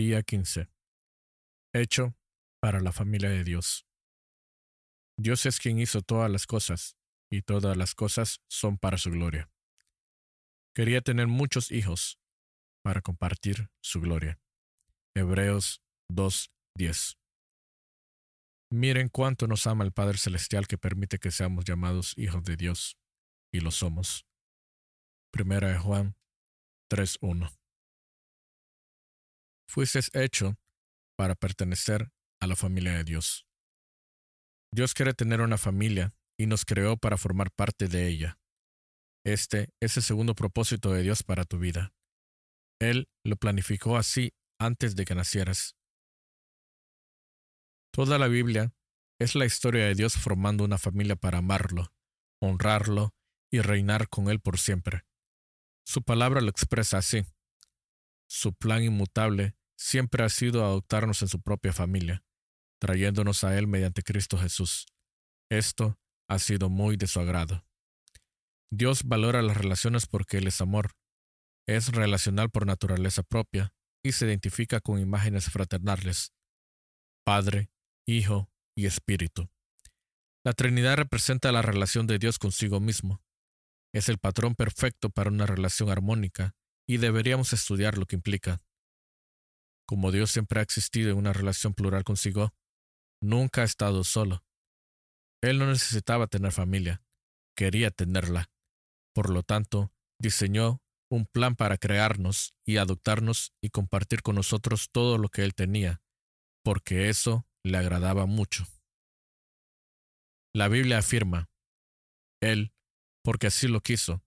Día 15. Hecho para la familia de Dios. Dios es quien hizo todas las cosas, y todas las cosas son para su gloria. Quería tener muchos hijos para compartir su gloria. Hebreos 2:10. Miren cuánto nos ama el Padre Celestial que permite que seamos llamados hijos de Dios, y lo somos. Primera de Juan 3:1. Fuiste hecho para pertenecer a la familia de Dios. Dios quiere tener una familia y nos creó para formar parte de ella. Este es el segundo propósito de Dios para tu vida. Él lo planificó así antes de que nacieras. Toda la Biblia es la historia de Dios formando una familia para amarlo, honrarlo y reinar con Él por siempre. Su palabra lo expresa así. Su plan inmutable siempre ha sido adoptarnos en su propia familia, trayéndonos a Él mediante Cristo Jesús. Esto ha sido muy de su agrado. Dios valora las relaciones porque Él es amor. Es relacional por naturaleza propia y se identifica con imágenes fraternales: Padre, Hijo y Espíritu. La Trinidad representa la relación de Dios consigo mismo. Es el patrón perfecto para una relación armónica y deberíamos estudiar lo que implica. Como Dios siempre ha existido en una relación plural consigo, nunca ha estado solo. Él no necesitaba tener familia, quería tenerla. Por lo tanto, diseñó un plan para crearnos y adoptarnos y compartir con nosotros todo lo que Él tenía, porque eso le agradaba mucho. La Biblia afirma: Él, porque así lo quiso,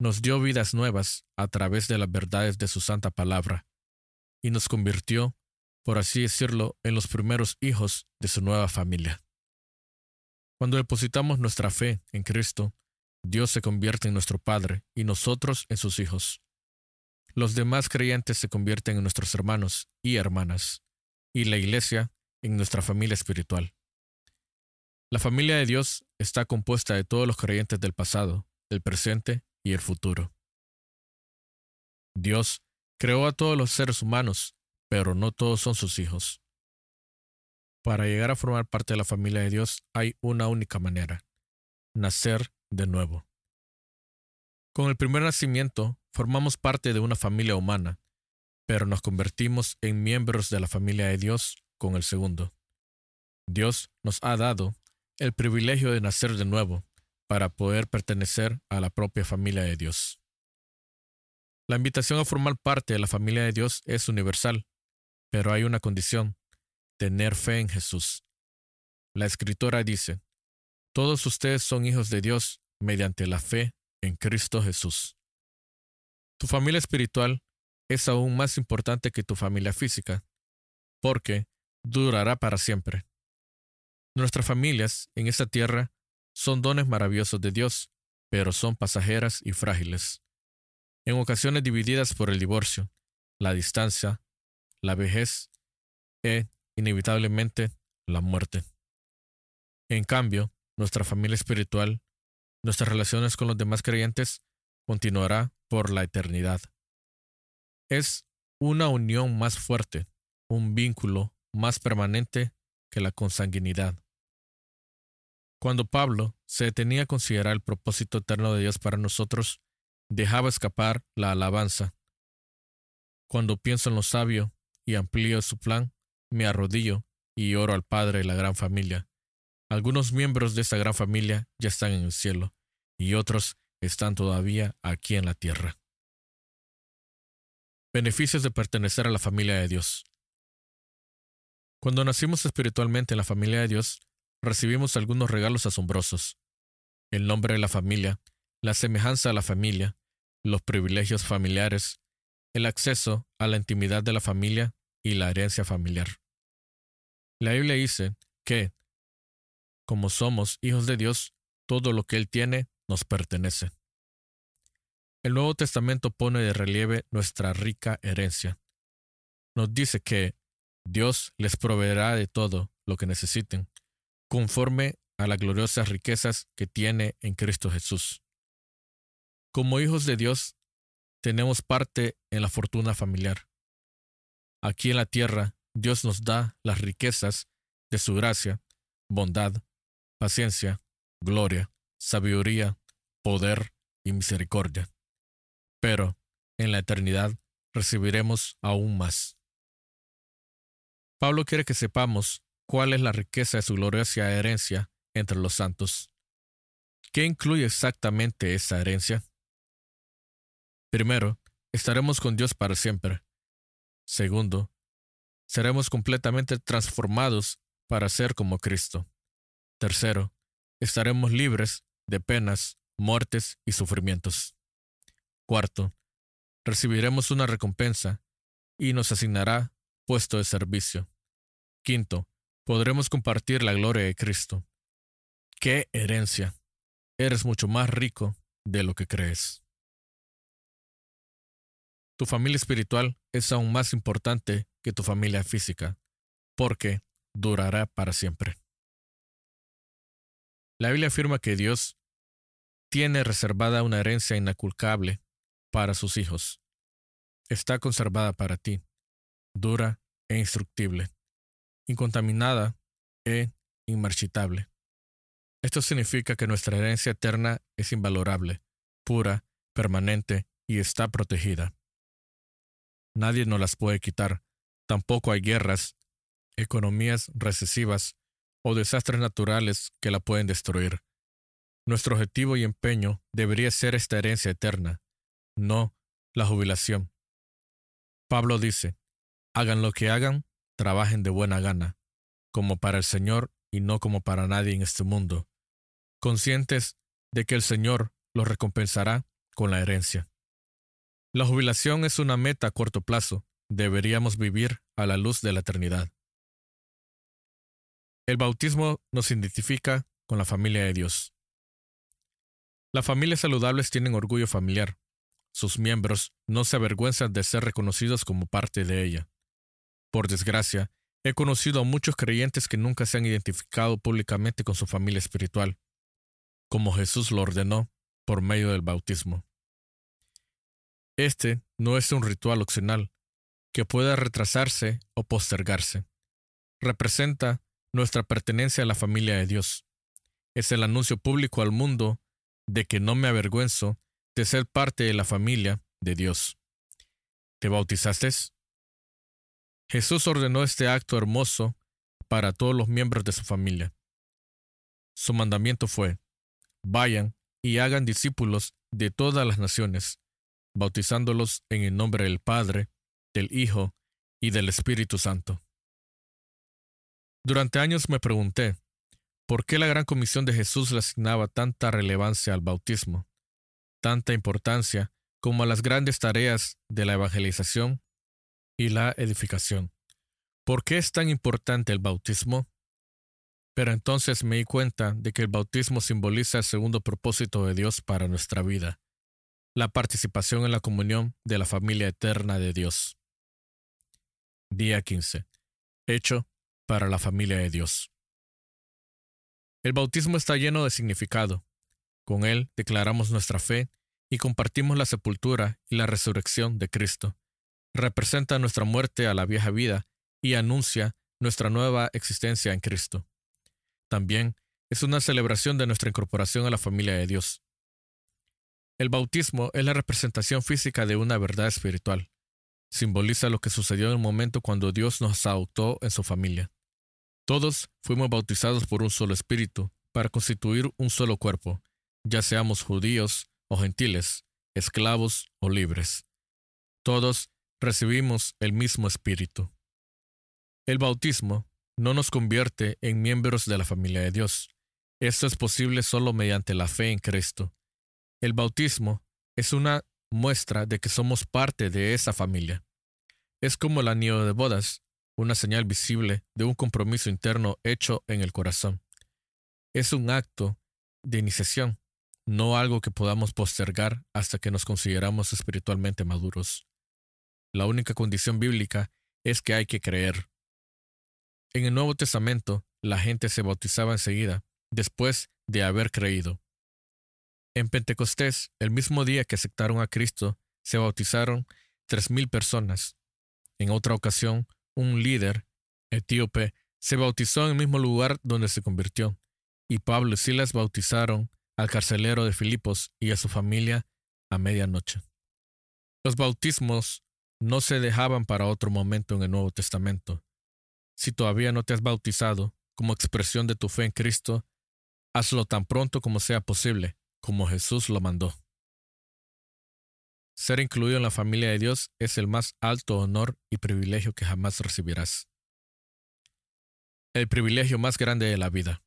nos dio vidas nuevas a través de las verdades de su santa palabra, y nos convirtió, por así decirlo, en los primeros hijos de su nueva familia. Cuando depositamos nuestra fe en Cristo, Dios se convierte en nuestro Padre y nosotros en sus hijos. Los demás creyentes se convierten en nuestros hermanos y hermanas, y la Iglesia en nuestra familia espiritual. La familia de Dios está compuesta de todos los creyentes del pasado, el presente y el futuro. Dios creó a todos los seres humanos, pero no todos son sus hijos. Para llegar a formar parte de la familia de Dios hay una única manera: nacer de nuevo. Con el primer nacimiento formamos parte de una familia humana, pero nos convertimos en miembros de la familia de Dios con el segundo. Dios nos ha dado el privilegio de nacer de nuevo para poder pertenecer a la propia familia de Dios. La invitación a formar parte de la familia de Dios es universal, pero hay una condición: tener fe en Jesús. La Escritura dice: todos ustedes son hijos de Dios mediante la fe en Cristo Jesús. Tu familia espiritual es aún más importante que tu familia física, porque durará para siempre. Nuestras familias en esta tierra son dones maravillosos de Dios, pero son pasajeras y frágiles. En ocasiones divididas por el divorcio, la distancia, la vejez e, inevitablemente, la muerte. En cambio, nuestra familia espiritual, nuestras relaciones con los demás creyentes, continuará por la eternidad. Es una unión más fuerte, un vínculo más permanente que la consanguinidad. Cuando Pablo se detenía a considerar el propósito eterno de Dios para nosotros, dejaba escapar la alabanza. Cuando pienso en lo sabio y amplío su plan, me arrodillo y oro al Padre de la gran familia. Algunos miembros de esta gran familia ya están en el cielo, y otros están todavía aquí en la tierra. Beneficios de pertenecer a la familia de Dios. Cuando nacimos espiritualmente en la familia de Dios, recibimos algunos regalos asombrosos: el nombre de la familia, la semejanza a la familia, los privilegios familiares, el acceso a la intimidad de la familia y la herencia familiar. La Biblia dice que, como somos hijos de Dios, todo lo que Él tiene nos pertenece. El Nuevo Testamento pone de relieve nuestra rica herencia. Nos dice que Dios les proveerá de todo lo que necesiten, conforme a las gloriosas riquezas que tiene en Cristo Jesús. Como hijos de Dios, tenemos parte en la fortuna familiar. Aquí en la tierra, Dios nos da las riquezas de su gracia, bondad, paciencia, gloria, sabiduría, poder y misericordia. Pero en la eternidad recibiremos aún más. Pablo quiere que sepamos cuál es la riqueza de su gloriosa herencia entre los santos. ¿Qué incluye exactamente esa herencia? Primero, estaremos con Dios para siempre. Segundo, seremos completamente transformados para ser como Cristo. Tercero, estaremos libres de penas, muertes y sufrimientos. Cuarto, recibiremos una recompensa y nos asignará puesto de servicio. Quinto, podremos compartir la gloria de Cristo. ¡Qué herencia! Eres mucho más rico de lo que crees. Tu familia espiritual es aún más importante que tu familia física, porque durará para siempre. La Biblia afirma que Dios tiene reservada una herencia inaculcable para sus hijos. Está conservada para ti, dura e indestructible, incontaminada e inmarchitable. Esto significa que nuestra herencia eterna es invalorable, pura, permanente y está protegida. Nadie nos las puede quitar. Tampoco hay guerras, economías recesivas o desastres naturales que la pueden destruir. Nuestro objetivo y empeño debería ser esta herencia eterna, no la jubilación. Pablo dice, hagan lo que hagan, trabajen de buena gana, como para el Señor y no como para nadie en este mundo, conscientes de que el Señor los recompensará con la herencia. La jubilación es una meta a corto plazo. Deberíamos vivir a la luz de la eternidad. El bautismo nos identifica con la familia de Dios. Las familias saludables tienen orgullo familiar. Sus miembros no se avergüenzan de ser reconocidos como parte de ella. Por desgracia, he conocido a muchos creyentes que nunca se han identificado públicamente con su familia espiritual, como Jesús lo ordenó por medio del bautismo. Este no es un ritual opcional que pueda retrasarse o postergarse. Representa nuestra pertenencia a la familia de Dios. Es el anuncio público al mundo de que no me avergüenzo de ser parte de la familia de Dios. ¿Te bautizaste? Jesús ordenó este acto hermoso para todos los miembros de su familia. Su mandamiento fue, vayan y hagan discípulos de todas las naciones, bautizándolos en el nombre del Padre, del Hijo y del Espíritu Santo. Durante años me pregunté, ¿por qué la gran comisión de Jesús le asignaba tanta relevancia al bautismo, tanta importancia como a las grandes tareas de la evangelización y la edificación? ¿Por qué es tan importante el bautismo? Pero entonces me di cuenta de que el bautismo simboliza el segundo propósito de Dios para nuestra vida, la participación en la comunión de la familia eterna de Dios. Día 15. Hecho para la familia de Dios. El bautismo está lleno de significado. Con él declaramos nuestra fe y compartimos la sepultura y la resurrección de Cristo. Representa nuestra muerte a la vieja vida y anuncia nuestra nueva existencia en Cristo. También es una celebración de nuestra incorporación a la familia de Dios. El bautismo es la representación física de una verdad espiritual. Simboliza lo que sucedió en el momento cuando Dios nos adoptó en su familia. Todos fuimos bautizados por un solo espíritu para constituir un solo cuerpo, ya seamos judíos o gentiles, esclavos o libres. Todos recibimos el mismo espíritu. El bautismo no nos convierte en miembros de la familia de Dios. Esto es posible solo mediante la fe en Cristo. El bautismo es una muestra de que somos parte de esa familia. Es como el anillo de bodas, una señal visible de un compromiso interno hecho en el corazón. Es un acto de iniciación, no algo que podamos postergar hasta que nos consideramos espiritualmente maduros. La única condición bíblica es que hay que creer. En el Nuevo Testamento, la gente se bautizaba enseguida, después de haber creído. En Pentecostés, el mismo día que aceptaron a Cristo, se bautizaron 3,000 personas. En otra ocasión, un líder etíope se bautizó en el mismo lugar donde se convirtió, y Pablo y Silas bautizaron al carcelero de Filipos y a su familia a medianoche. Los bautismos no se dejaban para otro momento en el Nuevo Testamento. Si todavía no te has bautizado como expresión de tu fe en Cristo, hazlo tan pronto como sea posible, como Jesús lo mandó. Ser incluido en la familia de Dios es el más alto honor y privilegio que jamás recibirás. El privilegio más grande de la vida.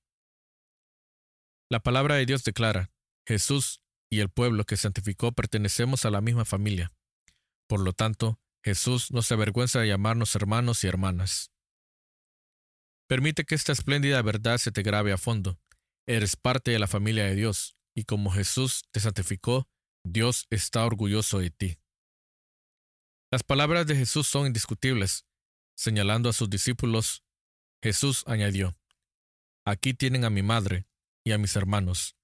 La palabra de Dios declara: Jesús y el pueblo que santificó pertenecemos a la misma familia. Por lo tanto, Jesús no se avergüenza de llamarnos hermanos y hermanas. Permite que esta espléndida verdad se te grabe a fondo. Eres parte de la familia de Dios, y como Jesús te santificó, Dios está orgulloso de ti. Las palabras de Jesús son indiscutibles. Señalando a sus discípulos, Jesús añadió: Aquí tienen a mi madre y a mis hermanos,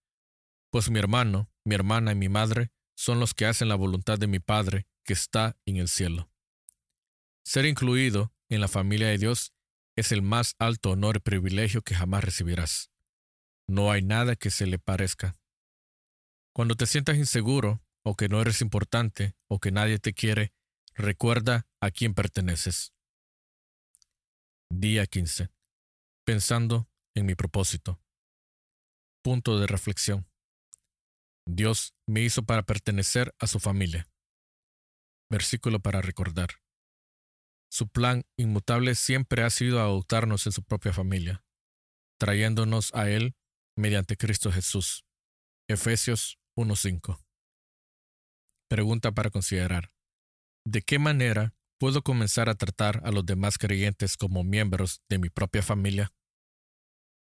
pues mi hermano, mi hermana y mi madre son los que hacen la voluntad de mi Padre que está en el cielo. Ser incluido en la familia de Dios es el más alto honor y privilegio que jamás recibirás. No hay nada que se le parezca. Cuando te sientas inseguro, o que no eres importante, o que nadie te quiere, recuerda a quién perteneces. Día 15. Pensando en mi propósito. Punto de reflexión. Dios me hizo para pertenecer a su familia. Versículo para recordar. Su plan inmutable siempre ha sido adoptarnos en su propia familia, trayéndonos a Él mediante Cristo Jesús. Efesios 1:5. Pregunta para considerar. ¿De qué manera puedo comenzar a tratar a los demás creyentes como miembros de mi propia familia?